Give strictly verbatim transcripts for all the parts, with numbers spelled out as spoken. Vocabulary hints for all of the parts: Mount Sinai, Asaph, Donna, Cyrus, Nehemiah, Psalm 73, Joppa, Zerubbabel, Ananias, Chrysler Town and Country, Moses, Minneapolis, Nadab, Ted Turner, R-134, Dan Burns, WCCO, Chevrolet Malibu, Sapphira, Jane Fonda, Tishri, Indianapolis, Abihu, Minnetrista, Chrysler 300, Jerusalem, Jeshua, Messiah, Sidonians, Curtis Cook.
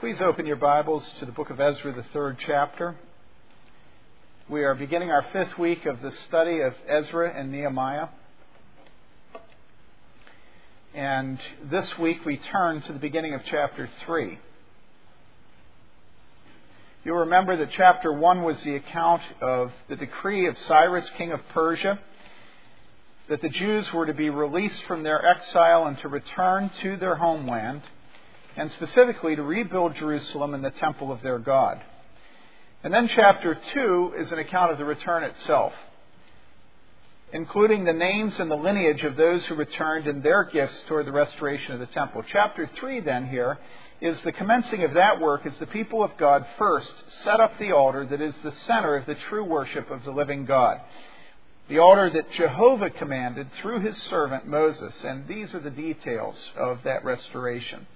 Please open your Bibles to the book of Ezra, the third chapter. We are beginning our fifth week of the study of Ezra and Nehemiah. And this week we turn to the beginning of chapter three. You'll remember that chapter one was the account of the decree of Cyrus, king of Persia, that the Jews were to be released from their exile and to return to their homeland, and specifically to rebuild Jerusalem and the temple of their God. And then chapter two is an account of the return itself, including the names and the lineage of those who returned and their gifts toward the restoration of the temple. Chapter three then here is the commencing of that work as the people of God first set up the altar that is the center of the true worship of the living God. The altar that Jehovah commanded through his servant Moses. And these are the details of that restoration.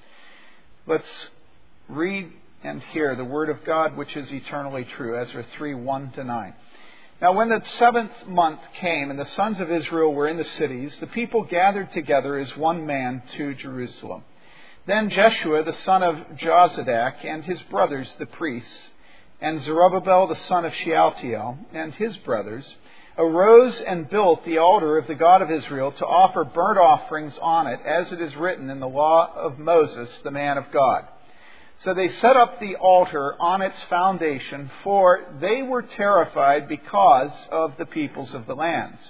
Let's read and hear the word of God, which is eternally true. Ezra three, one to nine. Now when the seventh month came and the sons of Israel were in the cities, the people gathered together as one man to Jerusalem. Then Jeshua, the son of Jozadak, and his brothers, the priests, and Zerubbabel, the son of Shealtiel, and his brothers, arose and built the altar of the God of Israel to offer burnt offerings on it, as it is written in the law of Moses, the man of God. So they set up the altar on its foundation, for they were terrified because of the peoples of the lands.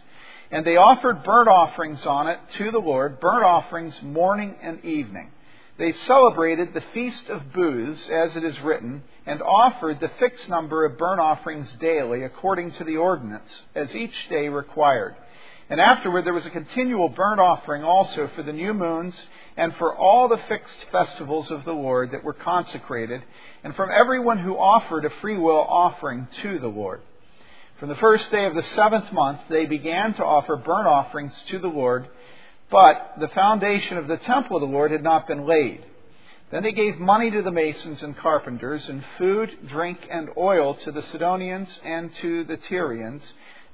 And they offered burnt offerings on it to the Lord, burnt offerings morning and evening. They celebrated the Feast of Booths, as it is written, and offered the fixed number of burnt offerings daily, according to the ordinance, as each day required. And afterward there was a continual burnt offering also for the new moons, and for all the fixed festivals of the Lord that were consecrated, and from everyone who offered a freewill offering to the Lord. From the first day of the seventh month they began to offer burnt offerings to the Lord, but the foundation of the temple of the Lord had not been laid. Then they gave money to the masons and carpenters, and food, drink, and oil to the Sidonians and to the Tyrians,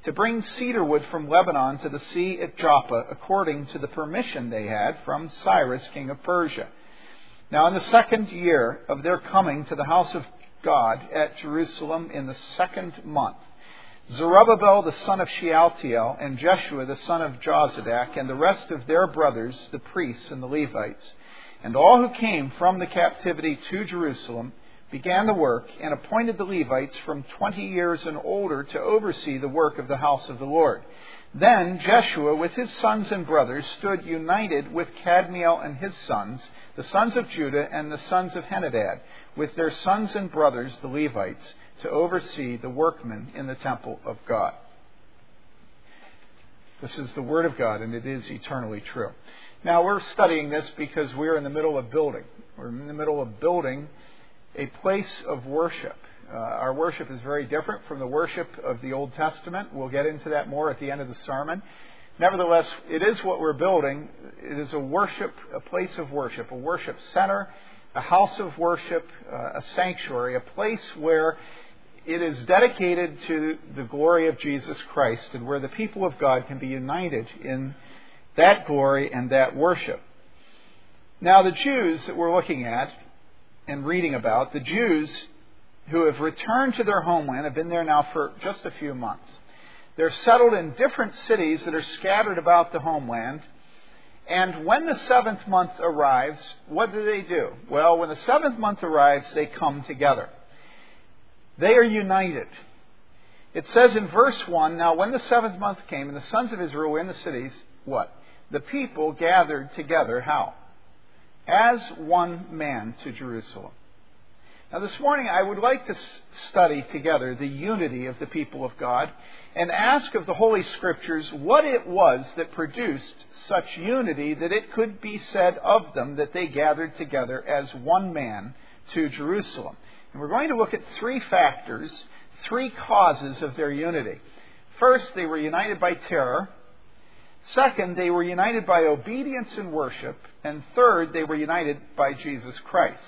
to bring cedar wood from Lebanon to the sea at Joppa, according to the permission they had from Cyrus, king of Persia. Now in the second year of their coming to the house of God at Jerusalem, in the second month, Zerubbabel the son of Shealtiel, and Jeshua the son of Jozadak, and the rest of their brothers, the priests and the Levites, and all who came from the captivity to Jerusalem, began the work, and appointed the Levites from twenty years and older to oversee the work of the house of the Lord. Then Jeshua with his sons and brothers stood united with Cadmiel and his sons, the sons of Judah and the sons of Hanadad, with their sons and brothers, the Levites, to oversee the workmen in the temple of God. This is the Word of God, and it is eternally true. Now, we're studying this because we're in the middle of building. We're in the middle of building a place of worship. Uh, our worship is very different from the worship of the Old Testament. We'll get into that more at the end of the sermon. Nevertheless, it is what we're building. It is a worship, a place of worship, a worship center, a house of worship, uh, a sanctuary, a place where it is dedicated to the glory of Jesus Christ, and where the people of God can be united in that glory and that worship. Now, the Jews that we're looking at and reading about, the Jews who have returned to their homeland, have been there now for just a few months. They're settled in different cities that are scattered about the homeland. And when the seventh month arrives, what do they do? Well, when the seventh month arrives, they come together. They are united. It says in verse one, now when the seventh month came and the sons of Israel were in the cities, what? The people gathered together, how? As one man to Jerusalem. Now this morning I would like to study together the unity of the people of God and ask of the Holy Scriptures what it was that produced such unity that it could be said of them that they gathered together as one man to Jerusalem. And we're going to look at three factors, three causes of their unity. First, they were united by terror. Second, they were united by obedience and worship. And third, they were united by Jesus Christ.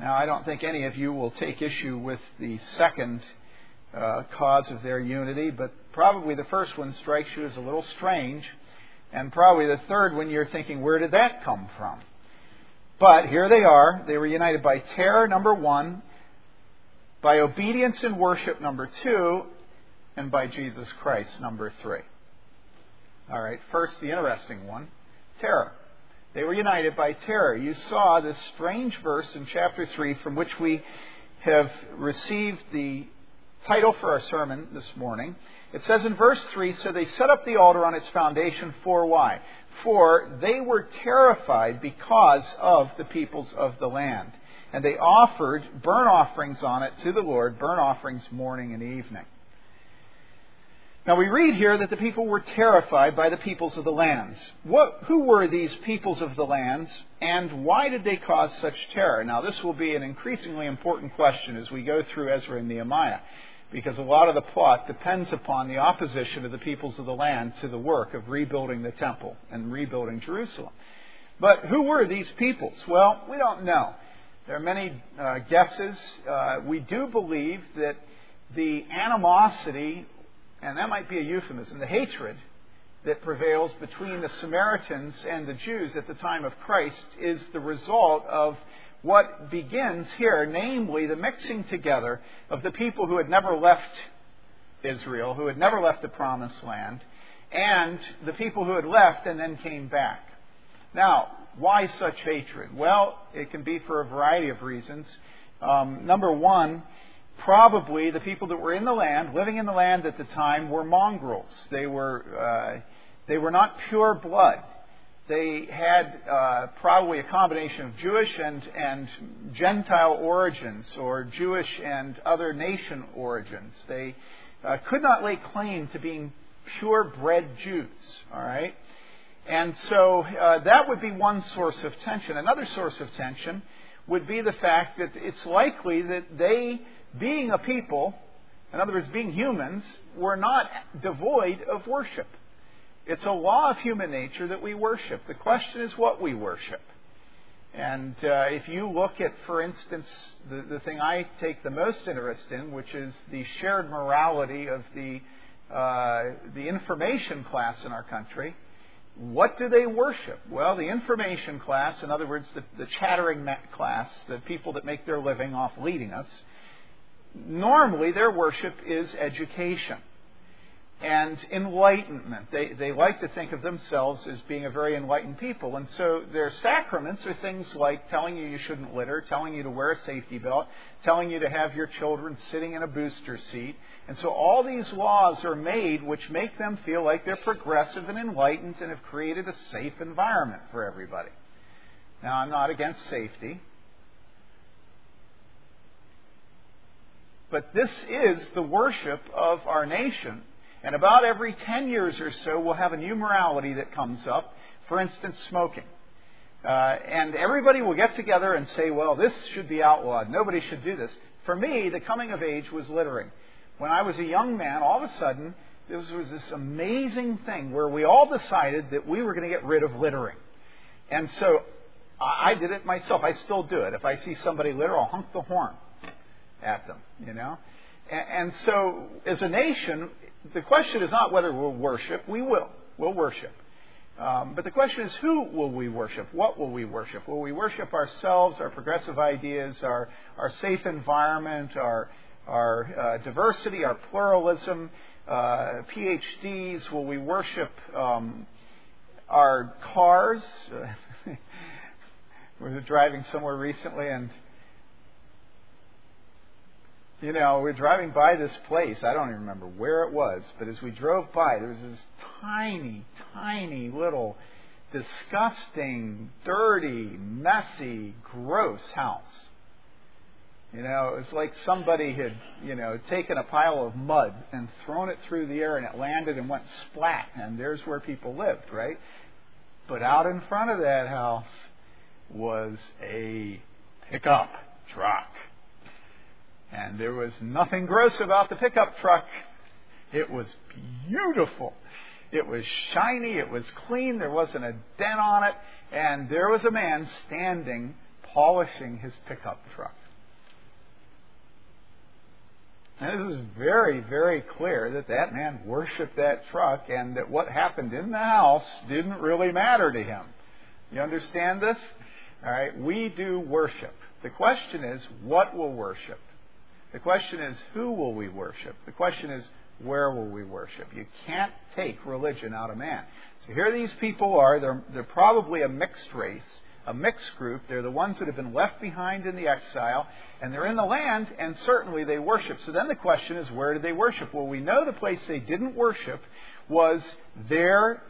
Now, I don't think any of you will take issue with the second uh, cause of their unity, but probably the first one strikes you as a little strange. And probably the third one you're thinking, where did that come from? But here they are. They were united by terror, number one, by obedience and worship, number two, and by Jesus Christ, number three. All right, first, the interesting one, terror. They were united by terror. You saw this strange verse in chapter three from which we have received the title for our sermon this morning. It says in verse three, so they set up the altar on its foundation for why? For they were terrified because of the peoples of the land. And they offered burnt offerings on it to the Lord, burnt offerings morning and evening. Now we read here that the people were terrified by the peoples of the lands. What, who were these peoples of the lands, and why did they cause such terror? Now this will be an increasingly important question as we go through Ezra and Nehemiah, because a lot of the plot depends upon the opposition of the peoples of the land to the work of rebuilding the temple and rebuilding Jerusalem. But who were these peoples? Well, we don't know. There are many uh, guesses. Uh, we do believe that the animosity, and that might be a euphemism, the hatred that prevails between the Samaritans and the Jews at the time of Christ is the result of what begins here, namely the mixing together of the people who had never left Israel, who had never left the Promised Land, and the people who had left and then came back. Now, why such hatred? Well, it can be for a variety of reasons. Um, number one, probably the people that were in the land, living in the land at the time, were mongrels. They were uh, they were not pure blood. They had uh, probably a combination of Jewish and, and Gentile origins, or Jewish and other nation origins. They uh, could not lay claim to being pure-bred Jews. All right, and so uh, that would be one source of tension. Another source of tension would be the fact that it's likely that they, being a people, in other words, being humans, were not devoid of worship. It's a law of human nature that we worship. The question is what we worship. And uh, if you look at, for instance, the, the thing I take the most interest in, which is the shared morality of the uh, the information class in our country, what do they worship? Well, the information class, in other words, the, the chattering class, the people that make their living off leading us, normally, their worship is education and enlightenment. They they like to think of themselves as being a very enlightened people. And so their sacraments are things like telling you you shouldn't litter, telling you to wear a safety belt, telling you to have your children sitting in a booster seat. And so all these laws are made which make them feel like they're progressive and enlightened and have created a safe environment for everybody. Now, I'm not against safety. But this is the worship of our nation. And about every ten years or so, we'll have a new morality that comes up. For instance, smoking. Uh, and everybody will get together and say, well, this should be outlawed. Nobody should do this. For me, the coming of age was littering. When I was a young man, all of a sudden, there was this amazing thing where we all decided that we were going to get rid of littering. And so I did it myself. I still do it. If I see somebody litter, I'll honk the horn at them, you know. And, and so, as a nation, the question is not whether we'll worship. We will. We'll worship. Um, but the question is, who will we worship? What will we worship? Will we worship ourselves, our progressive ideas, our our safe environment, our our uh, diversity, our pluralism, uh, PhDs? Will we worship um, our cars? We were driving somewhere recently, and You know, we're driving by this place. I don't even remember where it was, but as we drove by, there was this tiny, tiny little disgusting, dirty, messy, gross house. You know, it's like somebody had, you know, taken a pile of mud and thrown it through the air, and it landed and went splat, and there's where people lived, right? But out in front of that house was a pickup truck. And there was nothing gross about the pickup truck. It was beautiful. It was shiny. It was clean. There wasn't a dent on it. And there was a man standing, polishing his pickup truck. And this is very, very clear that that man worshipped that truck, and that what happened in the house didn't really matter to him. You understand this? All right, we do worship. The question is, what will worship? The question is, who will we worship? The question is, where will we worship? You can't take religion out of man. So here these people are. They're, they're probably a mixed race, a mixed group. They're the ones that have been left behind in the exile, and they're in the land, and certainly they worship. So then the question is, where did they worship? Well, we know the place they didn't worship was there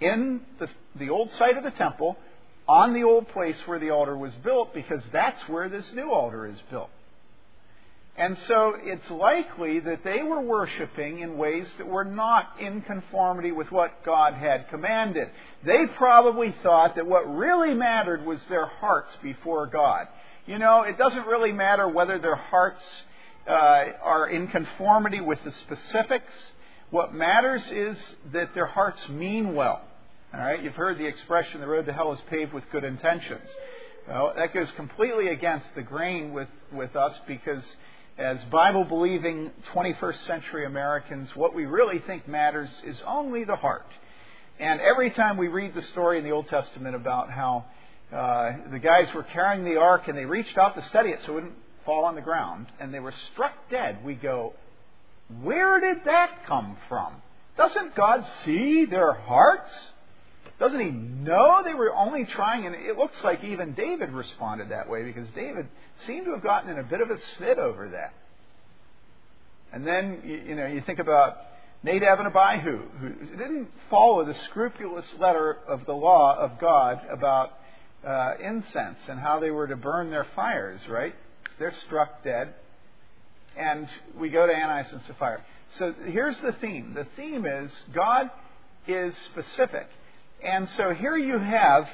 in the, the old site of the temple, on the old place where the altar was built, because that's where this new altar is built. And so it's likely that they were worshiping in ways that were not in conformity with what God had commanded. They probably thought that what really mattered was their hearts before God. You know, it doesn't really matter whether their hearts uh, are in conformity with the specifics. What matters is that their hearts mean well. All right, you've heard the expression, the road to hell is paved with good intentions. Well, that goes completely against the grain with, with us, because as Bible-believing twenty-first century Americans, what we really think matters is only the heart. And every time we read the story in the Old Testament about how uh, the guys were carrying the ark and they reached out to steady it so it wouldn't fall on the ground, and they were struck dead, we go, where did that come from? Doesn't God see their hearts? Doesn't he know they were only trying? And it looks like even David responded that way, because David seemed to have gotten in a bit of a snit over that. And then, you know, you think about Nadab and Abihu, who didn't follow the scrupulous letter of the law of God about uh, incense and how they were to burn their fires, right? They're struck dead. And we go to Ananias and Sapphira. So here's the theme. The theme is God is specific. And so here you have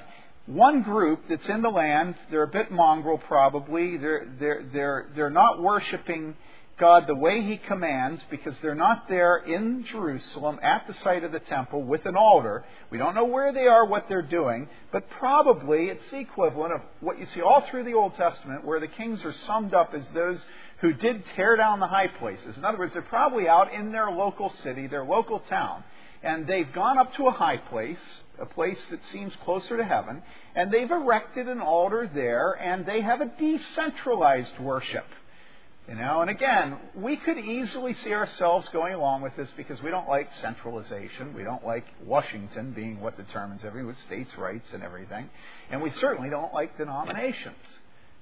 one group that's in the land. They're a bit mongrel, probably. They're, they're, they're, they're not worshiping God the way He commands, because they're not there in Jerusalem at the site of the temple with an altar. We don't know where they are, what they're doing, but probably it's the equivalent of what you see all through the Old Testament, where the kings are summed up as those who did tear down the high places. In other words, they're probably out in their local city, their local town, and they've gone up to a high place, a place that seems closer to heaven, and they've erected an altar there, and they have a decentralized worship. You know, and again, we could easily see ourselves going along with this, because we don't like centralization. We don't like Washington being what determines everything, with states' rights and everything. And we certainly don't like denominations.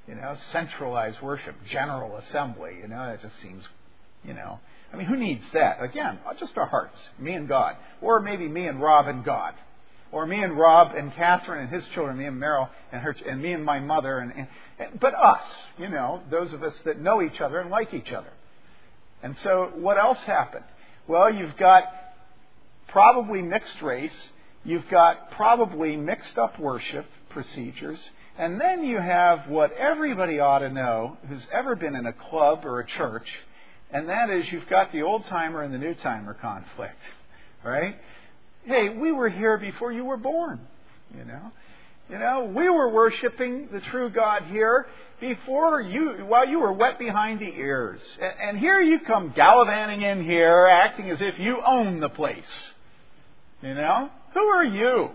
You know, centralized worship, general assembly, you know, that just seems, you know. I mean, who needs that? Again, just our hearts, me and God. Or maybe me and Rob and God. Or me and Rob and Catherine and his children, me and Merrill and her, and me and my mother, and, and, and but us, you know, those of us that know each other and like each other. And so what else happened? Well, you've got probably mixed race, you've got probably mixed up worship procedures, and then you have what everybody ought to know who's ever been in a club or a church, and that is you've got the old-timer and the new-timer conflict, right? Hey, we were here before you were born, you know. You know, we were worshiping the true God here before you, while you were wet behind the ears. And here you come gallivanting in here, acting as if you own the place. You know, who are you?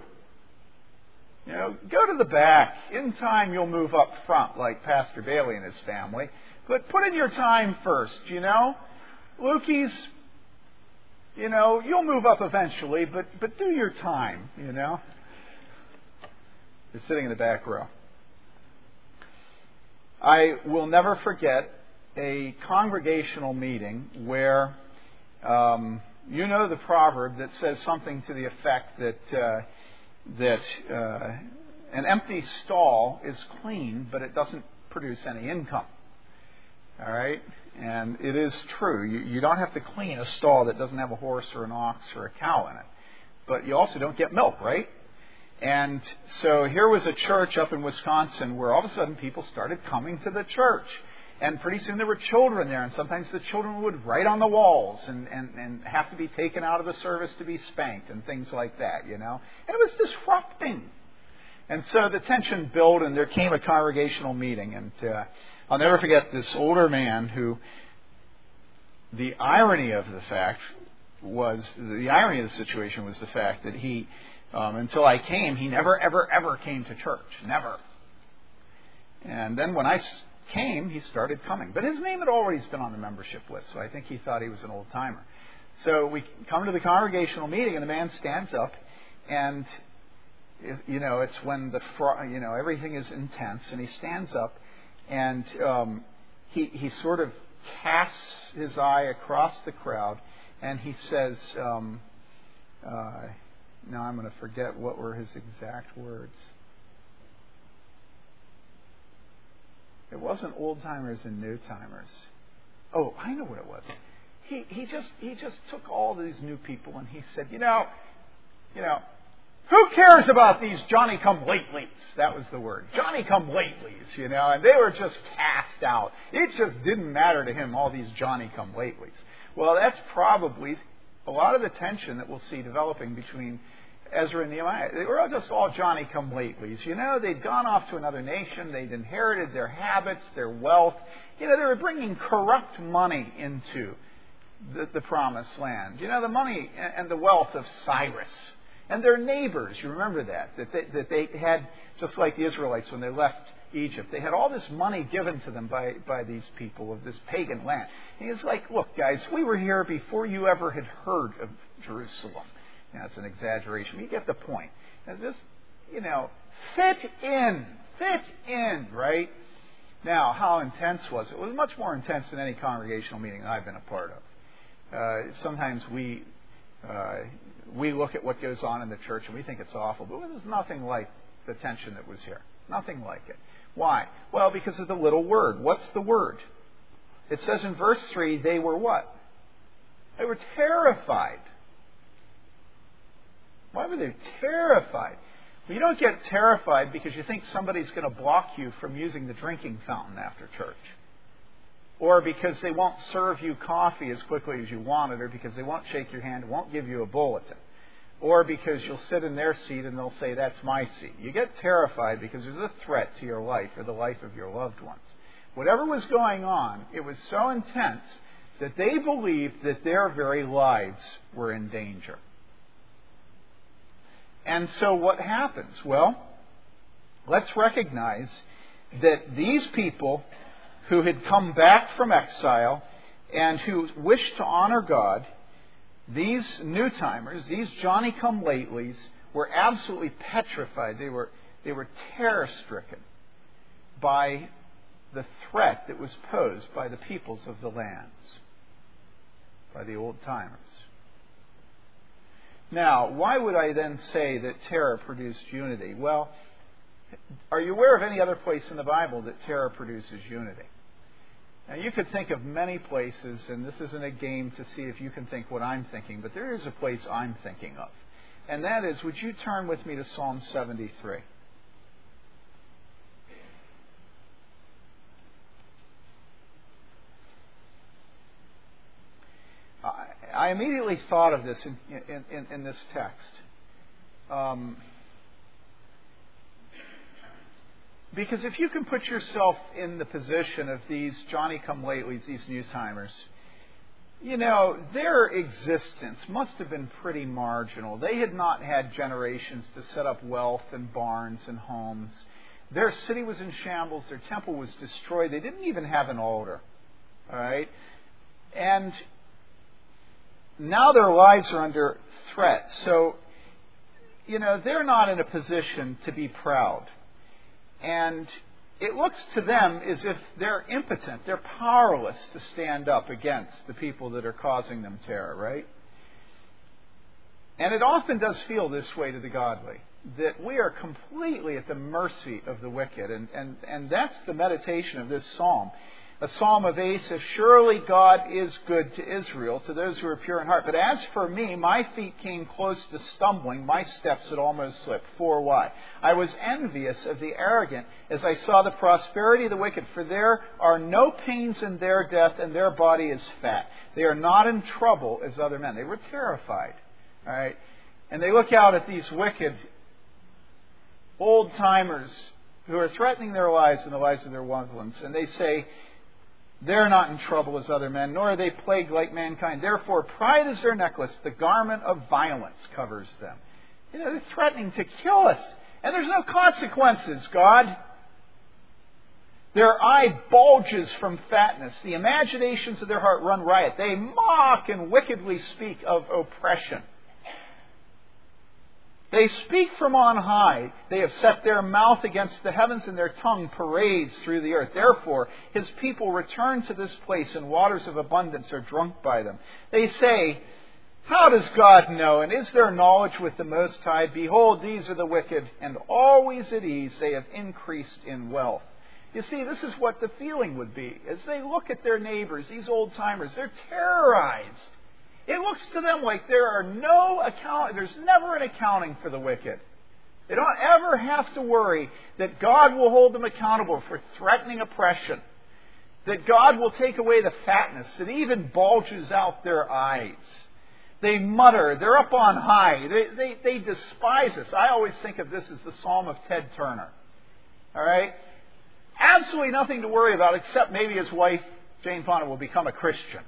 You know, go to the back. In time, you'll move up front like Pastor Bailey and his family. But put in your time first, you know. Lukey's... You know, you'll move up eventually, but, but do your time, you know. You're sitting in the back row. I will never forget a congregational meeting where, um, you know the proverb that says something to the effect that, uh, that uh, an empty stall is clean, but it doesn't produce any income. All right? And it is true. You, you don't have to clean a stall that doesn't have a horse or an ox or a cow in it. But you also don't get milk, right? And so here was a church up in Wisconsin where all of a sudden people started coming to the church. And pretty soon there were children there. And sometimes the children would write on the walls and, and, and have to be taken out of the service to be spanked and things like that, you know. And it was disrupting. And so the tension built, and there came a congregational meeting. And... Uh, I'll never forget this older man who, the irony of the fact was, the irony of the situation was the fact that he, um, until I came, he never, ever, ever came to church. Never. And then when I came, he started coming. But his name had always been on the membership list, so I think he thought he was an old-timer. So we come to the congregational meeting, and the man stands up, and, you know, it's when the, you know, everything is intense, and he stands up, and um, he, he sort of casts his eye across the crowd, and he says, um, uh, now I'm going to forget what were his exact words. It wasn't old-timers and new-timers. Oh, I know what it was. He he just he just took all these new people and he said, you know, you know, who cares about these Johnny-come-latelys? That was the word, Johnny-come-latelys, you know, and they were just cast out. It just didn't matter to him, all these Johnny-come-latelys. Well, that's probably a lot of the tension that we'll see developing between Ezra and Nehemiah. They were just all Johnny-come-latelys. You know, they'd gone off to another nation. They'd inherited their habits, their wealth. You know, they were bringing corrupt money into the, the promised land. You know, the money and the wealth of Cyrus and their neighbors. You remember that, that they, that they had, just like the Israelites when they left Egypt. They had all this money given to them by, by these people of this pagan land. And he's like, look, guys, we were here before you ever had heard of Jerusalem. Now, it's an exaggeration. You get the point. Now, just, you know, fit in. Fit in, right? Now, how intense was it? It was much more intense than any congregational meeting I've been a part of. Uh, sometimes we uh, we look at what goes on in the church and we think it's awful, but it was nothing like the tension that was here. Nothing like it. Why? Well, because of the little word. What's the word? It says in verse three, they were what? They were terrified. Why were they terrified? Well, you don't get terrified because you think somebody's going to block you from using the drinking fountain after church. Or because they won't serve you coffee as quickly as you want it, or because they won't shake your hand, won't give you a bulletin. Or because you'll sit in their seat and they'll say, that's my seat. You get terrified because there's a threat to your life or the life of your loved ones. Whatever was going on, it was so intense that they believed that their very lives were in danger. And so what happens? Well, let's recognize that these people who had come back from exile and who wished to honor God, these new-timers, these Johnny-come-latelys, were absolutely petrified. They were, they were terror-stricken by the threat that was posed by the peoples of the lands, by the old-timers. Now, why would I then say that terror produced unity? Well, are you aware of any other place in the Bible that terror produces unity? Now, you could think of many places, and this isn't a game to see if you can think what I'm thinking, but there is a place I'm thinking of. And that is, would you turn with me to Psalm seventy-three? I immediately thought of this in, in, in, in this text. Um, because if you can put yourself in the position of these Johnny-come-latelys, these new-timers, you know, their existence must have been pretty marginal. They had not had generations to set up wealth and barns and homes. Their city was in shambles. Their temple was destroyed. They didn't even have an altar. All right? And now their lives are under threat. So, you know, they're not in a position to be proud. And it looks to them as if they're impotent. They're powerless to stand up against the people that are causing them terror, right? And it often does feel this way to the godly, that we are completely at the mercy of the wicked. And, and, and that's the meditation of this psalm. A psalm of Asaph, surely God is good to Israel, to those who are pure in heart. But as for me, my feet came close to stumbling, my steps had almost slipped. For why? I was envious of the arrogant as I saw the prosperity of the wicked, for there are no pains in their death, and their body is fat. They are not in trouble as other men. They were terrified. All right? And they look out at these wicked old-timers who are threatening their lives and the lives of their loved ones, and they say, they're not in trouble as other men, nor are they plagued like mankind. Therefore, pride is their necklace. The garment of violence covers them. You know, they're threatening to kill us. And there's no consequences, God. Their eye bulges from fatness. The imaginations of their heart run riot. They mock and wickedly speak of oppression. They speak from on high. They have set their mouth against the heavens, and their tongue parades through the earth. Therefore, his people return to this place, and waters of abundance are drunk by them. They say, "How does God know? And is there knowledge with the Most High? Behold, these are the wicked, and always at ease they have increased in wealth." You see, this is what the feeling would be. As they look at their neighbors, these old-timers, they're terrorized. It looks to them like there are no account, there's never an accounting for the wicked. They don't ever have to worry that God will hold them accountable for threatening oppression, that God will take away the fatness that even bulges out their eyes. They mutter, they're up on high, they, they, they despise us. I always think of this as the Psalm of Ted Turner. All right? Absolutely nothing to worry about except maybe his wife, Jane Fonda, will become a Christian.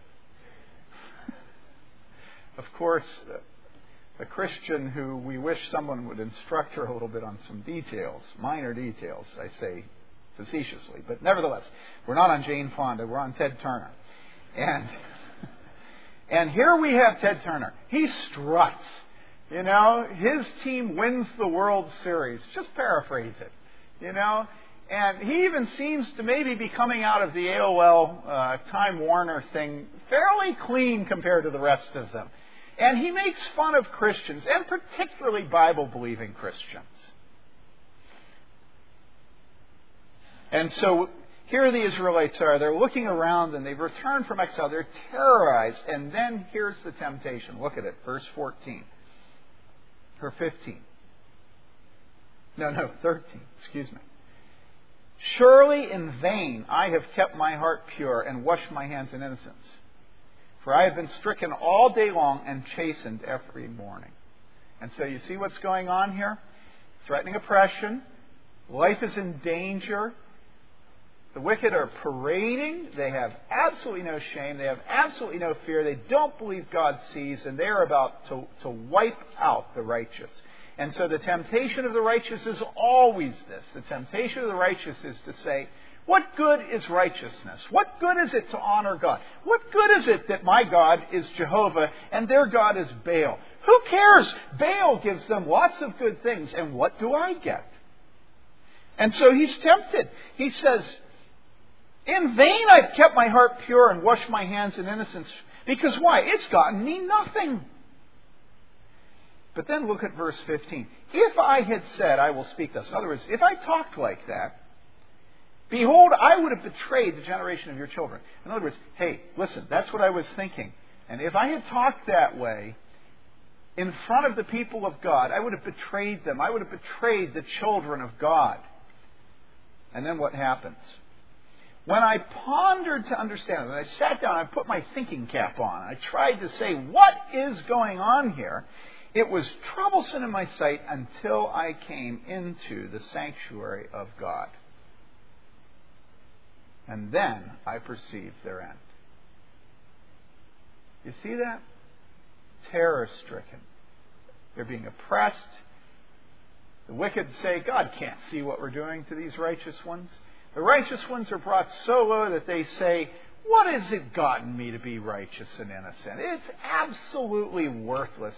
Of course, a Christian who we wish someone would instruct her a little bit on some details, minor details, I say facetiously. But nevertheless, we're not on Jane Fonda, we're on Ted Turner. And and here we have Ted Turner. He struts. You know, his team wins the World Series. Just paraphrase it. You know, and he even seems to maybe be coming out of the A O L uh, Time Warner thing fairly clean compared to the rest of them. And he makes fun of Christians, and particularly Bible-believing Christians. And so here the Israelites are. They're looking around, and they've returned from exile. They're terrorized. And then here's the temptation. Look at it, verse fourteen. Or fifteen. No, no, thirteen. Excuse me. "Surely in vain I have kept my heart pure and washed my hands in innocence. For I have been stricken all day long and chastened every morning." And so you see what's going on here? Threatening oppression. Life is in danger. The wicked are parading. They have absolutely no shame. They have absolutely no fear. They don't believe God sees, and they are about to, to wipe out the righteous. And so the temptation of the righteous is always this. The temptation of the righteous is to say, what good is righteousness? What good is it to honor God? What good is it that my God is Jehovah and their God is Baal? Who cares? Baal gives them lots of good things, and what do I get? And so he's tempted. He says, in vain I've kept my heart pure and washed my hands in innocence. Because why? It's gotten me nothing. But then look at verse fifteen. "If I had said, I will speak thus." In other words, if I talked like that, "behold, I would have betrayed the generation of your children." In other words, hey, listen, that's what I was thinking. And if I had talked that way in front of the people of God, I would have betrayed them. I would have betrayed the children of God. And then what happens? "When I pondered to understand it," when I sat down, I put my thinking cap on, I tried to say, what is going on here? "It was troublesome in my sight until I came into the sanctuary of God. And then I perceived their end." You see that? Terror-stricken. They're being oppressed. The wicked say, God can't see what we're doing to these righteous ones. The righteous ones are brought so low that they say, what has it gotten me to be righteous and innocent? It's absolutely worthless.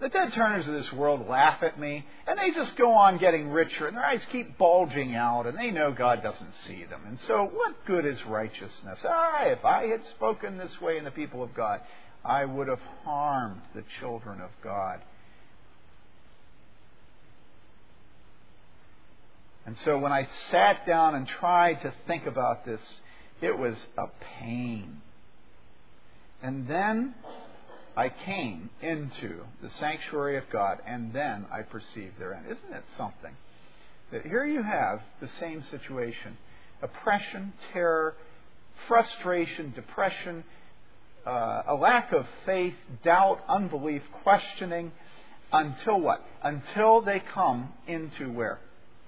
The Ted Turners of this world laugh at me, and they just go on getting richer, and their eyes keep bulging out, and they know God doesn't see them. And so what good is righteousness? Ah, if I had spoken this way in the people of God, I would have harmed the children of God. And so when I sat down and tried to think about this, it was a pain. And then I came into the sanctuary of God, and then I perceived their end. Isn't it something? That here you have the same situation. Oppression, terror, frustration, depression, uh, a lack of faith, doubt, unbelief, questioning, until what? Until they come into where?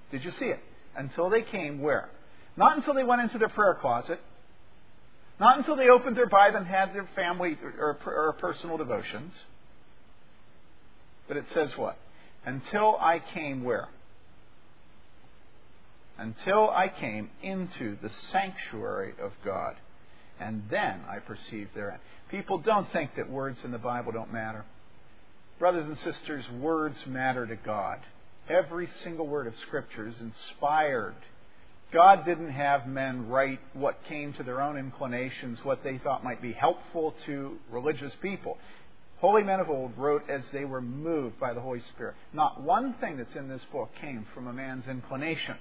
Did you see it? Until they came where? Not until they went into their prayer closet. Not until they opened their Bible and had their family or, or, or personal devotions. But it says what? Until I came where? until I came into the sanctuary of God. And then I perceived their end. People, don't think that words in the Bible don't matter. Brothers and sisters, words matter to God. Every single word of Scripture is inspired. God didn't have men write what came to their own inclinations, what they thought might be helpful to religious people. Holy men of old wrote as they were moved by the Holy Spirit. Not one thing that's in this book came from a man's inclination.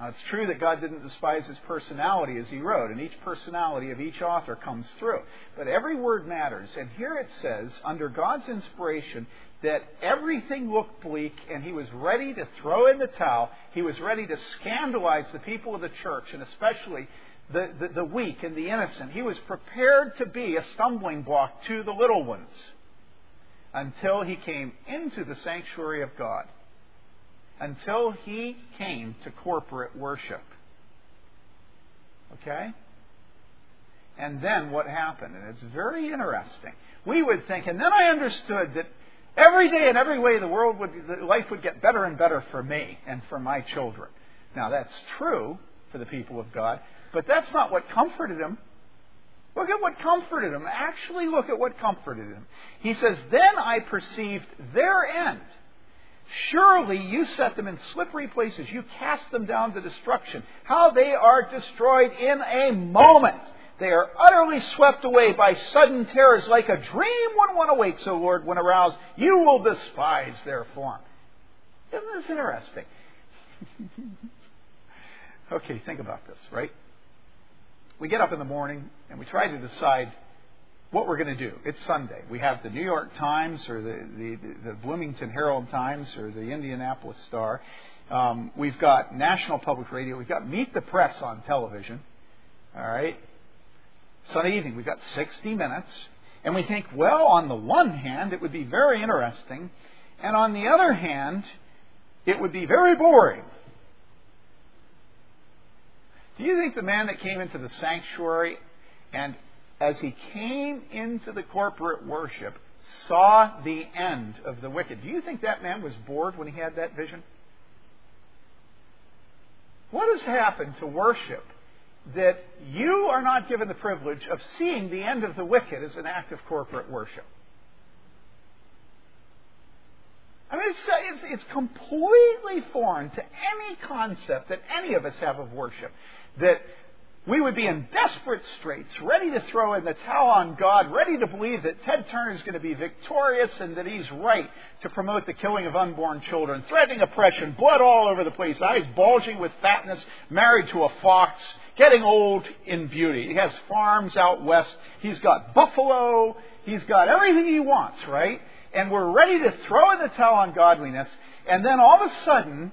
Now, it's true that God didn't despise his personality as he wrote, and each personality of each author comes through. But every word matters, and here it says, under God's inspiration, that everything looked bleak, and he was ready to throw in the towel. He was ready to scandalize the people of the church, and especially the, the, the weak and the innocent. He was prepared to be a stumbling block to the little ones until he came into the sanctuary of God. Until he came to corporate worship. Okay? And then what happened? And it's very interesting. We would think, and then I understood that every day and every way the world would, the life would get better and better for me and for my children. Now that's true for the people of God, but that's not what comforted him. Look at what comforted him. Actually look at what comforted him. He says, then I perceived their end. Surely you set them in slippery places. You cast them down to destruction. How they are destroyed in a moment. They are utterly swept away by sudden terrors like a dream when one awakes, O Lord, when aroused. You will despise their form. Isn't this interesting? Okay, think about this, right? We get up in the morning and we try to decide what we're going to do. It's Sunday. We have the New York Times or the, the, the Bloomington Herald Times or the Indianapolis Star. Um, we've got National Public Radio. We've got Meet the Press on television. All right. Sunday evening, we've got sixty minutes. And we think, well, on the one hand, it would be very interesting. And on the other hand, it would be very boring. Do you think the man that came into the sanctuary and as he came into the corporate worship, saw the end of the wicked? Do you think that man was bored when he had that vision? What has happened to worship that you are not given the privilege of seeing the end of the wicked as an act of corporate worship? I mean, it's, it's, it's completely foreign to any concept that any of us have of worship. That we would be in desperate straits, ready to throw in the towel on God, ready to believe that Ted Turner is going to be victorious and that he's right to promote the killing of unborn children, threatening oppression, blood all over the place, eyes bulging with fatness, married to a fox, getting old in beauty. He has farms out west. He's got buffalo. He's got everything he wants, right? And we're ready to throw in the towel on godliness. And then all of a sudden,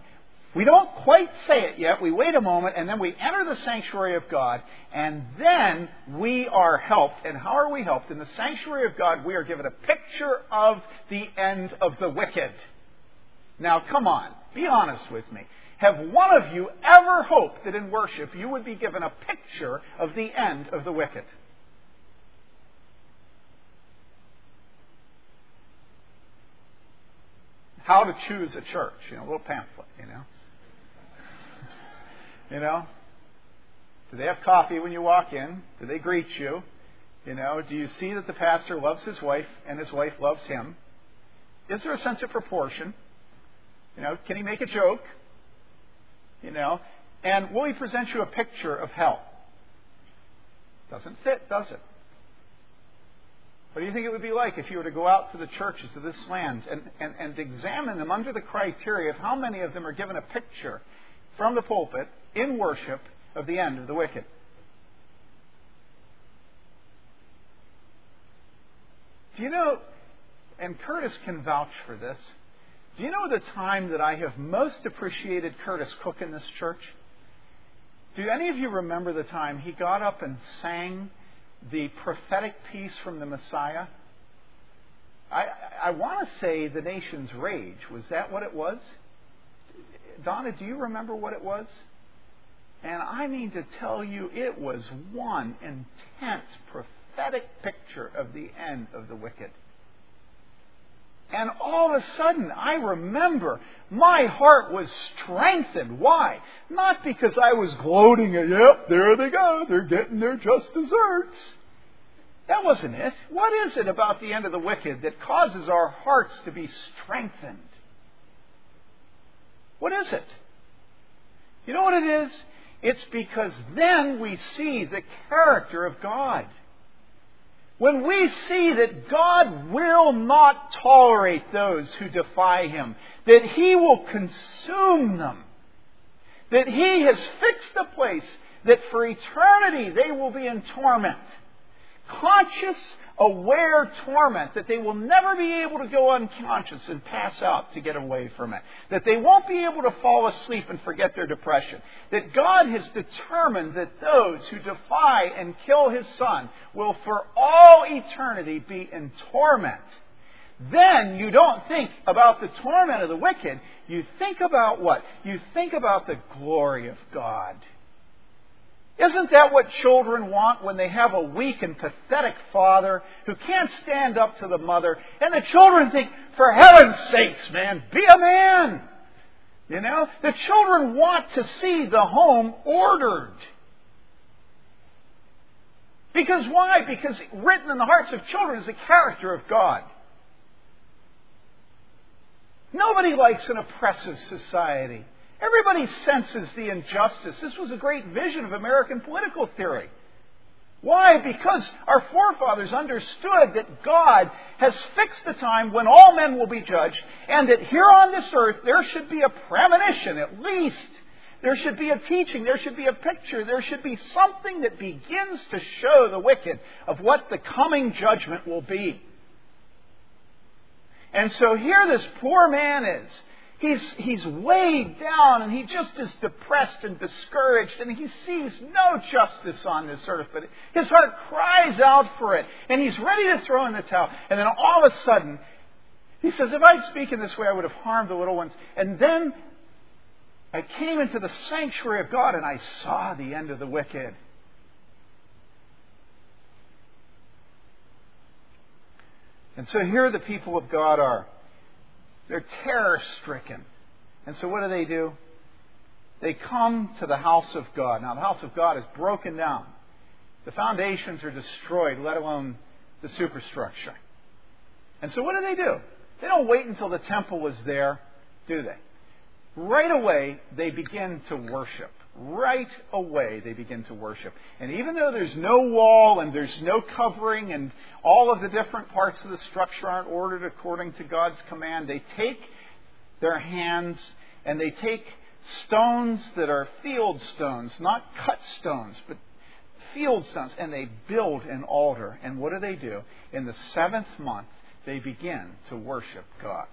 we don't quite say it yet. We wait a moment, and then we enter the sanctuary of God, and then we are helped. And how are we helped? In the sanctuary of God, we are given a picture of the end of the wicked. Now, come on. Be honest with me. Have one of you ever hoped that in worship you would be given a picture of the end of the wicked? How to choose a church. You know, a little pamphlet, you know. You know, do they have coffee when you walk in? Do they greet you? You know, do you see that the pastor loves his wife and his wife loves him? Is there a sense of proportion? You know, can he make a joke? You know, and will he present you a picture of hell? Doesn't fit, does it? What do you think it would be like if you were to go out to the churches of this land and, and, and examine them under the criteria of how many of them are given a picture from the pulpit in worship of the end of the wicked? Do you know, and Curtis can vouch for this, do you know the time that I have most appreciated Curtis Cook in this church? Do any of you remember the time he got up and sang the prophetic piece from the Messiah? I, I want to say The Nation's Rage. Was that what it was? Donna, do you remember what it was? And I mean to tell you, it was one intense prophetic picture of the end of the wicked. And all of a sudden, I remember my heart was strengthened. Why? Not because I was gloating at, yep, there they go, they're getting their just desserts. That wasn't it. What is it about the end of the wicked that causes our hearts to be strengthened? What is it? You know what it is? It's because then we see the character of God. When we see that God will not tolerate those who defy Him, that He will consume them, that He has fixed a place that for eternity they will be in torment, conscious, aware torment, that they will never be able to go unconscious and pass out to get away from it, that they won't be able to fall asleep and forget their depression, that God has determined that those who defy and kill His Son will for all eternity be in torment. Then you don't think about the torment of the wicked. You think about what? You think about the glory of God. Isn't that what children want when they have a weak and pathetic father who can't stand up to the mother? And the children think, for heaven's sakes, man, be a man. You know, the children want to see the home ordered. Because why? Because written in the hearts of children is the character of God. Nobody likes an oppressive society. Everybody senses the injustice. This was a great vision of American political theory. Why? Because our forefathers understood that God has fixed the time when all men will be judged, and that here on this earth there should be a premonition, at least. There should be a teaching. There should be a picture. There should be something that begins to show the wicked of what the coming judgment will be. And so here this poor man is. He's, he's weighed down, and he just is depressed and discouraged, and he sees no justice on this earth, but his heart cries out for it, and he's ready to throw in the towel. And then all of a sudden, he says, if I'd spoken this way, I would have harmed the little ones. And then I came into the sanctuary of God, and I saw the end of the wicked. And so here the people of God are. They're terror-stricken. And so what do they do? They come to the house of God. Now, the house of God is broken down. The foundations are destroyed, let alone the superstructure. And so what do they do? They don't wait until the temple was there, do they? Right away, they begin to worship. Right away, they begin to worship. And even though there's no wall and there's no covering and all of the different parts of the structure aren't ordered according to God's command, they take their hands and they take stones that are field stones, not cut stones, but field stones, and they build an altar. And what do they do? In the seventh month, they begin to worship God.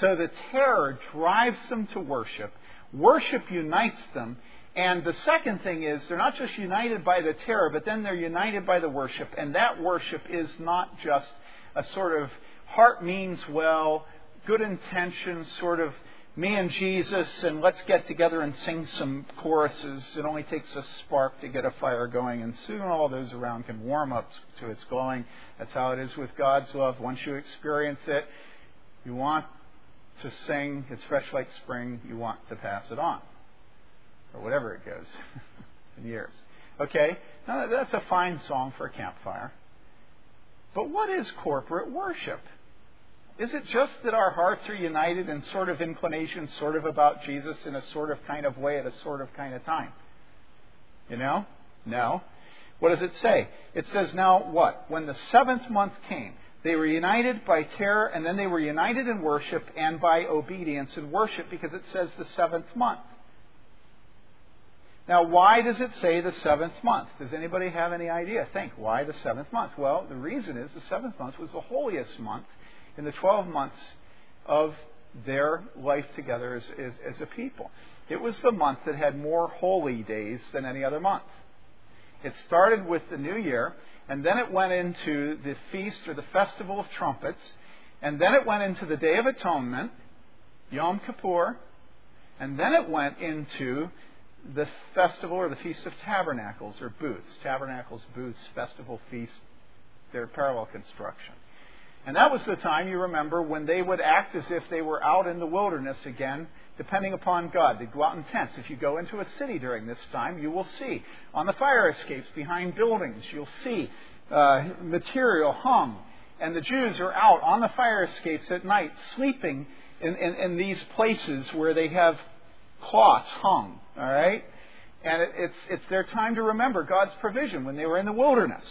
So the terror drives them to worship. Worship unites them. And the second thing is, they're not just united by the terror, but then they're united by the worship. And that worship is not just a sort of heart means well, good intention, sort of me and Jesus, and let's get together and sing some choruses. It only takes a spark to get a fire going, and soon all those around can warm up to its glowing. That's how it is with God's love. Once you experience it, you want to sing, it's fresh like spring, you want to pass it on. Or whatever it goes in years. Okay, now that's a fine song for a campfire. But what is corporate worship? Is it just that our hearts are united in sort of inclination, sort of about Jesus, in a sort of kind of way at a sort of kind of time? You know? No. What does it say? It says, now what? When the seventh month came, they were united by terror, and then they were united in worship and by obedience in worship, because it says the seventh month. Now, why does it say the seventh month? Does anybody have any idea? Think, why the seventh month? Well, the reason is the seventh month was the holiest month in the twelve months of their life together as, as, as a people. It was the month that had more holy days than any other month. It started with the new year, and then it went into the feast or the festival of trumpets, and then it went into the Day of Atonement, Yom Kippur, and then it went into the festival or the Feast of Tabernacles or Booths. Tabernacles, Booths, festival, feast, they're parallel construction. And that was the time, you remember, when they would act as if they were out in the wilderness again, depending upon God. They'd go out in tents. If you go into a city during this time, you will see. On the fire escapes behind buildings, you'll see uh, material hung. And the Jews are out on the fire escapes at night, sleeping in, in, in these places where they have cloths hung. All right? And it, it's, it's their time to remember God's provision when they were in the wilderness.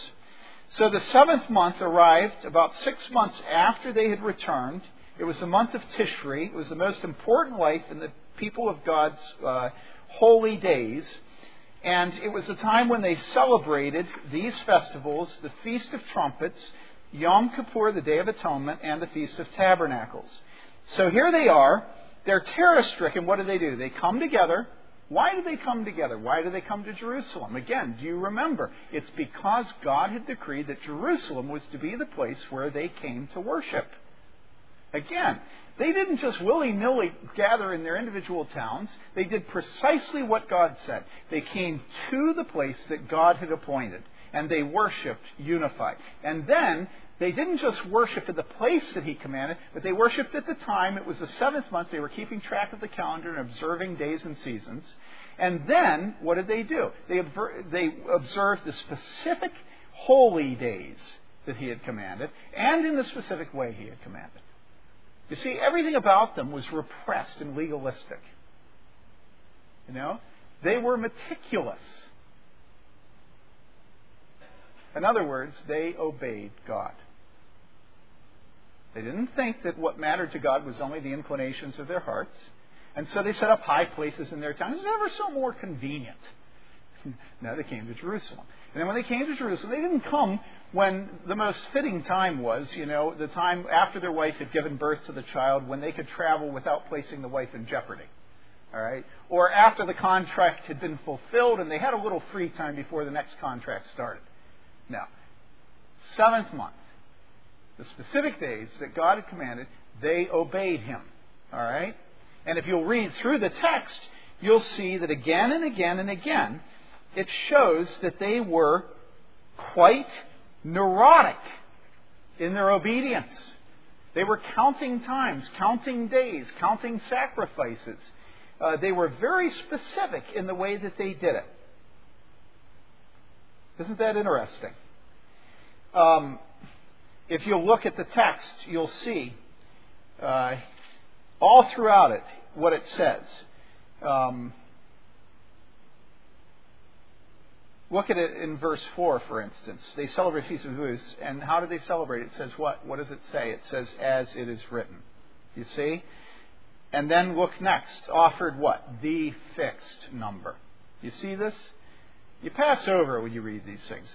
So the seventh month arrived about six months after they had returned. It was the month of Tishri. It was the most important life in the people of God's uh, holy days. And it was the time when they celebrated these festivals, the Feast of Trumpets, Yom Kippur, the Day of Atonement, and the Feast of Tabernacles. So here they are. They're terror-stricken. What do they do? They come together. Why do they come together? Why do they come to Jerusalem? Again, do you remember? It's because God had decreed that Jerusalem was to be the place where they came to worship. Again, they didn't just willy-nilly gather in their individual towns. They did precisely what God said. They came to the place that God had appointed, and they worshipped unified. And then they didn't just worship at the place that he commanded, but they worshipped at the time. It was the seventh month. They were keeping track of the calendar and observing days and seasons. And then, what did they do? They, obver- they observed the specific holy days that he had commanded, and in the specific way he had commanded. You see, everything about them was repressed and legalistic. You know? They were meticulous. In other words, they obeyed God. They didn't think that what mattered to God was only the inclinations of their hearts. And so they set up high places in their town. It was never so more convenient. Now they came to Jerusalem. And then when they came to Jerusalem, they didn't come when the most fitting time was, you know, the time after their wife had given birth to the child, when they could travel without placing the wife in jeopardy. All right? Or after the contract had been fulfilled and they had a little free time before the next contract started. Now, seventh month, the specific days that God had commanded, they obeyed him. All right? And if you'll read through the text, you'll see that again and again and again, it shows that they were quite neurotic in their obedience. They were counting times, counting days, counting sacrifices. Uh, they were very specific in the way that they did it. Isn't that interesting? Um, if you look at the text, you'll see uh, all throughout it what it says. Um, look at it in verse four, for instance. They celebrate the Feast of Booths, and how do they celebrate it? It says what? What does it say? It says, as it is written. You see? And then look next. Offered what? The fixed number. You see this? You pass over when you read these things.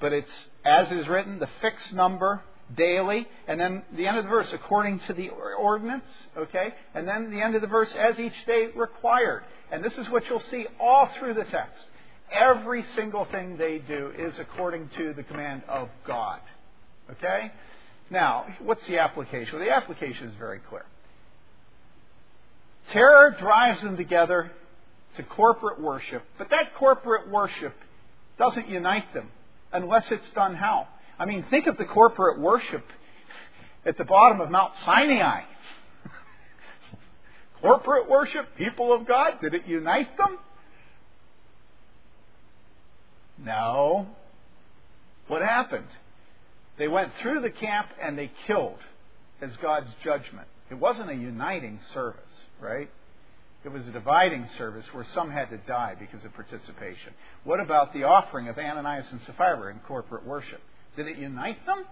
But it's, as it is written, the fixed number daily. And then the end of the verse, according to the ordinance. Okay? And then the end of the verse, as each day required. And this is what you'll see all through the text. Every single thing they do is according to the command of God. Okay? Now, what's the application? Well, the application is very clear. Terror drives them together to corporate worship, but that corporate worship doesn't unite them unless it's done how? I mean, think of the corporate worship at the bottom of Mount Sinai. Corporate worship, people of God, did it unite them? No. What happened? They went through the camp and they killed as God's judgment. It wasn't a uniting service, right? It was a dividing service where some had to die because of participation. What about the offering of Ananias and Sapphira in corporate worship? Did it unite them?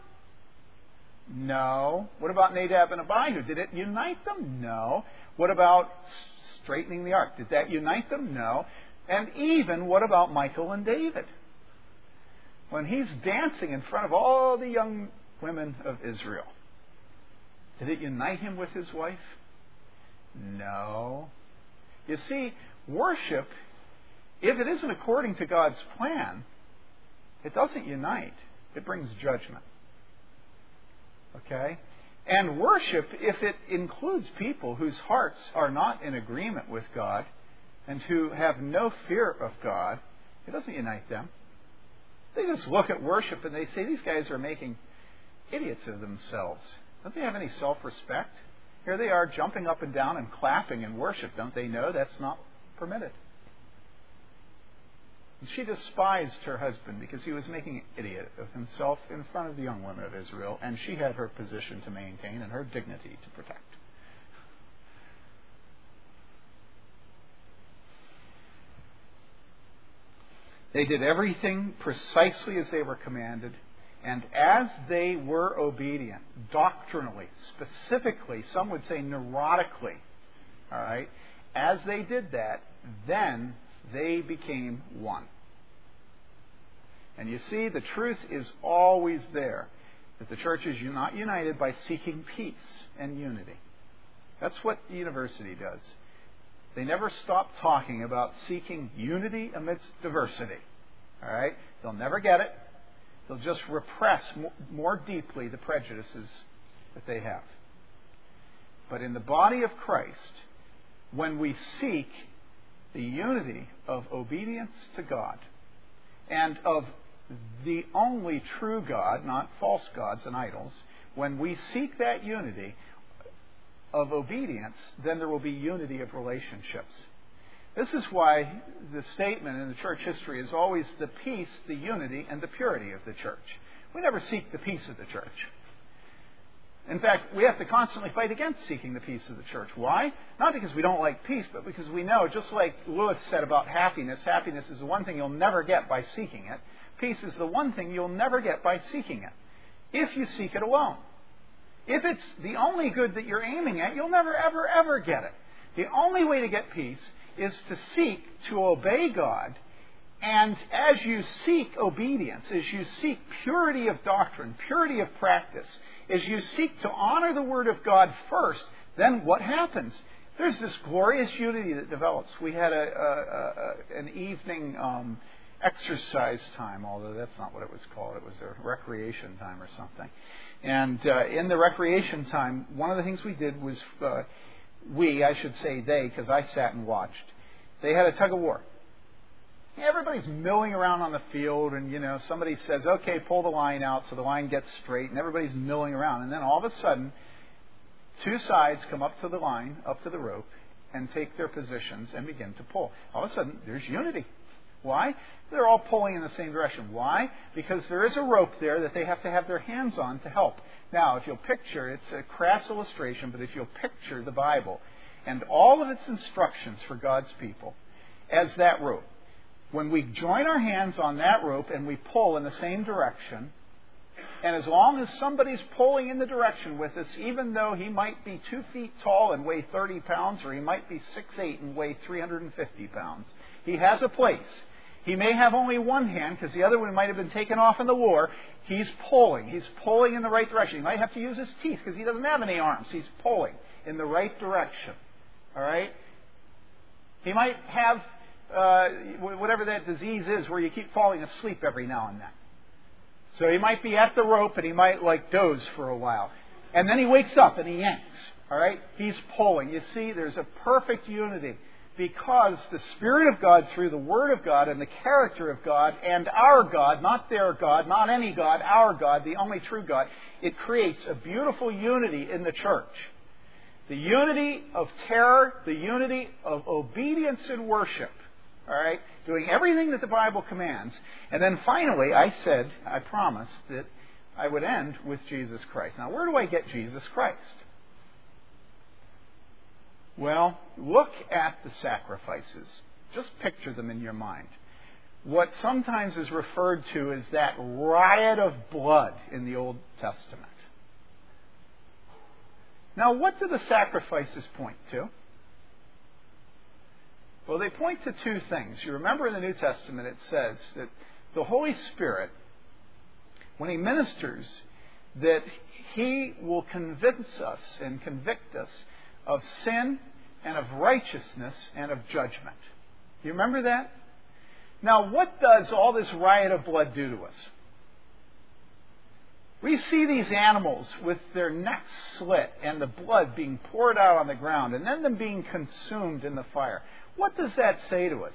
No. What about Nadab and Abihu? Did it unite them? No. What about straightening the ark? Did that unite them? No. And even, what about Michael and David? When he's dancing in front of all the young women of Israel, did it unite him with his wife? No. You see, worship, if it isn't according to God's plan, it doesn't unite. It brings judgment. Okay? And worship, if it includes people whose hearts are not in agreement with God and who have no fear of God, it doesn't unite them. They just look at worship and they say, these guys are making idiots of themselves. Don't they have any self-respect? Here they are jumping up and down and clapping in worship. Don't they know that's not permitted? And she despised her husband because he was making an idiot of himself in front of the young women of Israel, and she had her position to maintain and her dignity to protect. They did everything precisely as they were commanded, and as they were obedient, doctrinally, specifically, some would say neurotically, all right, as they did that, then they became one. And you see, the truth is always there, that the church is not united by seeking peace and unity. That's what the university does. They never stop talking about seeking unity amidst diversity. All right? They'll never get it. They'll just repress more deeply the prejudices that they have. But in the body of Christ, when we seek the unity of obedience to God and of the only true God, not false gods and idols, when we seek that unity of obedience, then there will be unity of relationships. This is why the statement in the church history is always the peace, the unity, and the purity of the church. We never seek the peace of the church. In fact, we have to constantly fight against seeking the peace of the church. Why? Not because we don't like peace, but because we know, just like Lewis said about happiness, happiness is the one thing you'll never get by seeking it. Peace is the one thing you'll never get by seeking it, if you seek it alone. If it's the only good that you're aiming at, you'll never, ever, ever get it. The only way to get peace is to seek to obey God. And as you seek obedience, as you seek purity of doctrine, purity of practice, as you seek to honor the Word of God first, then what happens? There's this glorious unity that develops. We had a, a, a, an evening um, exercise time, although that's not what it was called. It was a recreation time or something. And uh, in the recreation time, one of the things we did was, uh, we, I should say they, because I sat and watched, they had a tug of war. Everybody's milling around on the field, and, you know, somebody says, okay, pull the line out, so the line gets straight, and everybody's milling around. And then all of a sudden, two sides come up to the line, up to the rope, and take their positions and begin to pull. All of a sudden, there's unity. Why? They're all pulling in the same direction. Why? Because there is a rope there that they have to have their hands on to help. Now, if you'll picture, it's a crass illustration, but if you'll picture the Bible and all of its instructions for God's people as that rope, when we join our hands on that rope and we pull in the same direction, and as long as somebody's pulling in the direction with us, even though he might be two feet tall and weigh thirty pounds, or he might be six foot eight and weigh three hundred fifty pounds, he has a place. He may have only one hand because the other one might have been taken off in the war. He's pulling. He's pulling in the right direction. He might have to use his teeth because he doesn't have any arms. He's pulling in the right direction. All right? He might have uh, whatever that disease is where you keep falling asleep every now and then. So he might be at the rope and he might like doze for a while. And then he wakes up and he yanks. All right? He's pulling. You see, there's a perfect unity. Because the Spirit of God through the Word of God and the character of God and our God, not their God, not any God, our God, the only true God, it creates a beautiful unity in the church. The unity of terror, the unity of obedience and worship. All right? Doing everything that the Bible commands. And then finally, I said, I promised that I would end with Jesus Christ. Now, where do I get Jesus Christ? Well, look at the sacrifices. Just picture them in your mind. What sometimes is referred to as that riot of blood in the Old Testament. Now, what do the sacrifices point to? Well, they point to two things. You remember in the New Testament it says that the Holy Spirit, when He ministers, that He will convince us and convict us of sin and of righteousness and of judgment. You remember that? Now, what does all this riot of blood do to us? We see these animals with their necks slit and the blood being poured out on the ground and then them being consumed in the fire. What does that say to us?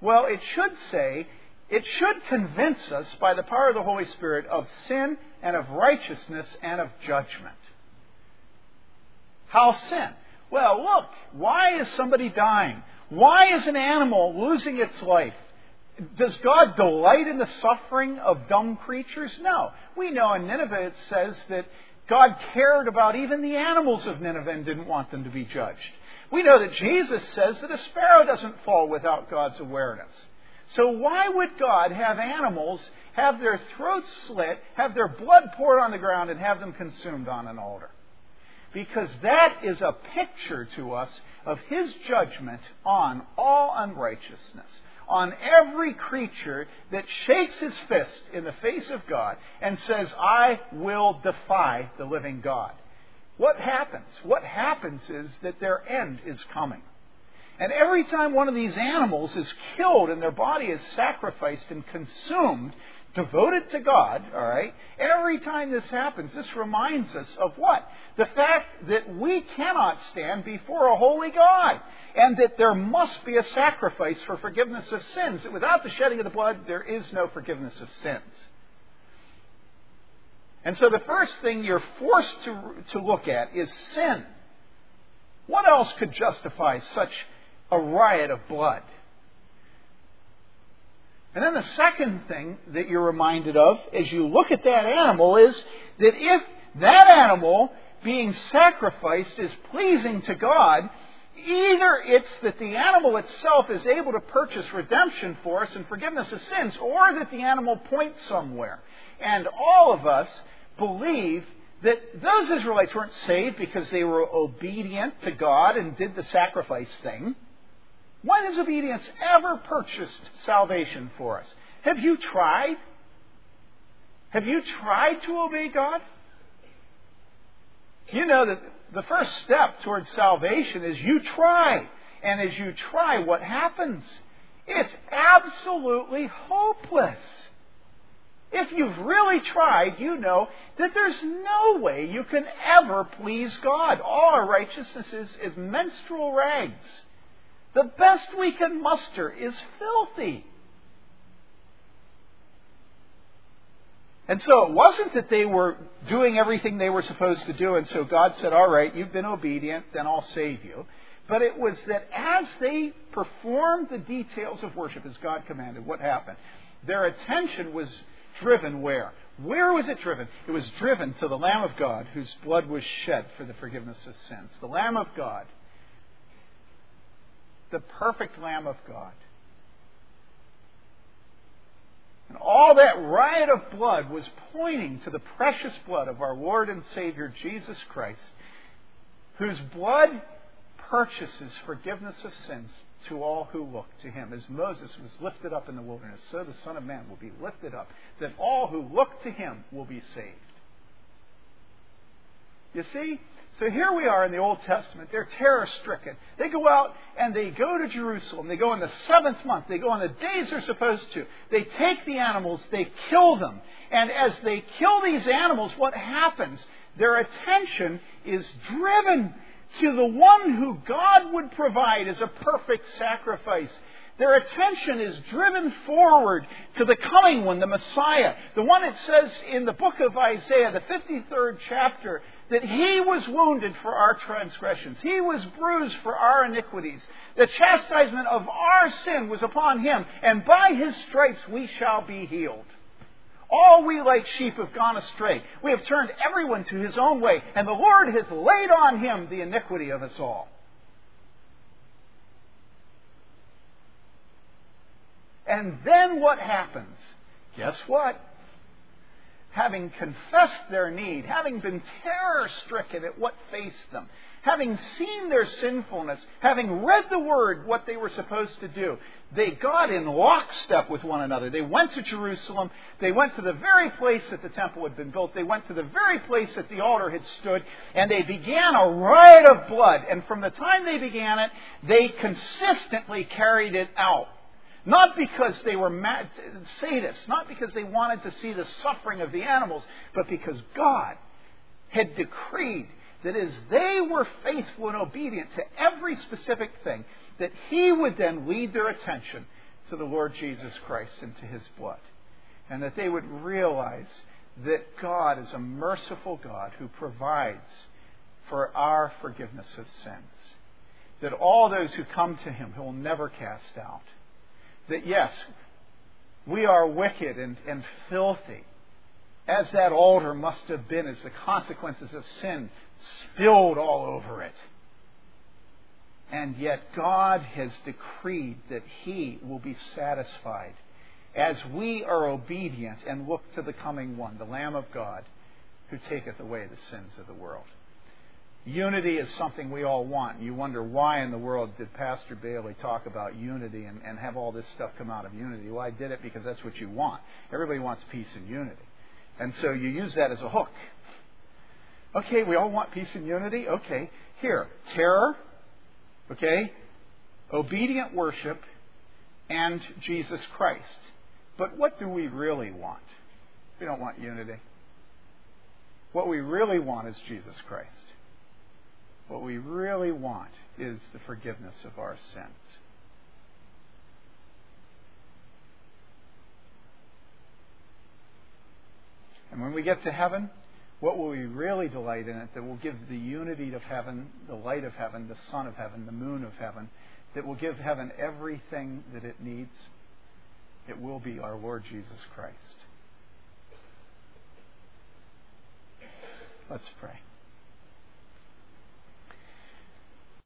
Well, it should say It should convince us by the power of the Holy Spirit of sin and of righteousness and of judgment. How sin? Well, look, why is somebody dying? Why is an animal losing its life? Does God delight in the suffering of dumb creatures? No. We know in Nineveh it says that God cared about even the animals of Nineveh and didn't want them to be judged. We know that Jesus says that a sparrow doesn't fall without God's awareness. So why would God have animals have their throats slit, have their blood poured on the ground, and have them consumed on an altar? Because that is a picture to us of His judgment on all unrighteousness, on every creature that shakes his fist in the face of God and says, I will defy the living God. What happens? What happens is that their end is coming. And every time one of these animals is killed and their body is sacrificed and consumed, devoted to God, all right, every time this happens, this reminds us of what? The fact that we cannot stand before a holy God, and that there must be a sacrifice for forgiveness of sins. That without the shedding of the blood, there is no forgiveness of sins. And so the first thing you're forced to, to look at is sin. What else could justify such a riot of blood? And then the second thing that you're reminded of as you look at that animal is that if that animal being sacrificed is pleasing to God, either it's that the animal itself is able to purchase redemption for us and forgiveness of sins, or that the animal points somewhere. And all of us believe that those Israelites weren't saved because they were obedient to God and did the sacrifice thing. When has obedience ever purchased salvation for us? Have you tried? Have you tried to obey God? You know that the first step towards salvation is you try. And as you try, what happens? It's absolutely hopeless. If you've really tried, you know that there's no way you can ever please God. All our righteousness is, is menstrual rags. The best we can muster is filthy. And so it wasn't that they were doing everything they were supposed to do, and so God said, all right, you've been obedient, then I'll save you. But it was that as they performed the details of worship as God commanded, what happened? Their attention was driven where? Where was it driven? It was driven to the Lamb of God whose blood was shed for the forgiveness of sins. The Lamb of God. The perfect Lamb of God. And all that riot of blood was pointing to the precious blood of our Lord and Savior Jesus Christ, whose blood purchases forgiveness of sins to all who look to Him. As Moses was lifted up in the wilderness, so the Son of Man will be lifted up, that all who look to Him will be saved. You see? So here we are in the Old Testament. They're terror-stricken. They go out and they go to Jerusalem. They go in the seventh month. They go on the days they're supposed to. They take the animals. They kill them. And as they kill these animals, what happens? Their attention is driven to the one who God would provide as a perfect sacrifice. Their attention is driven forward to the coming one, the Messiah. The one it says in the book of Isaiah, the fifty-third chapter, that He was wounded for our transgressions. He was bruised for our iniquities. The chastisement of our sin was upon Him, and by His stripes we shall be healed. All we like sheep have gone astray. We have turned everyone to his own way, and the Lord hath laid on Him the iniquity of us all. And then what happens? Guess what? Having confessed their need, having been terror-stricken at what faced them, having seen their sinfulness, having read the Word, what they were supposed to do, they got in lockstep with one another. They went to Jerusalem. They went to the very place that the temple had been built. They went to the very place that the altar had stood, and they began a riot of blood. And from the time they began it, they consistently carried it out. Not because they were mad, sadists, not because they wanted to see the suffering of the animals, but because God had decreed that as they were faithful and obedient to every specific thing, that He would then lead their attention to the Lord Jesus Christ and to His blood. And that they would realize that God is a merciful God who provides for our forgiveness of sins. That all those who come to Him, He will never cast out. That yes, we are wicked and, and filthy, as that altar must have been, as the consequences of sin spilled all over it. And yet God has decreed that He will be satisfied as we are obedient and look to the coming one, the Lamb of God, who taketh away the sins of the world. Unity is something we all want. You wonder, why in the world did Pastor Bailey talk about unity and, and have all this stuff come out of unity? Well, I did it because that's what you want. Everybody wants peace and unity. And so you use that as a hook. Okay, we all want peace and unity. Okay, here, terror, okay, obedient worship, and Jesus Christ. But what do we really want? We don't want unity. What we really want is Jesus Christ. What we really want is the forgiveness of our sins. And when we get to heaven, what will we really delight in it that will give the unity of heaven, the light of heaven, the sun of heaven, the moon of heaven, that will give heaven everything that it needs? It will be our Lord Jesus Christ. Let's pray.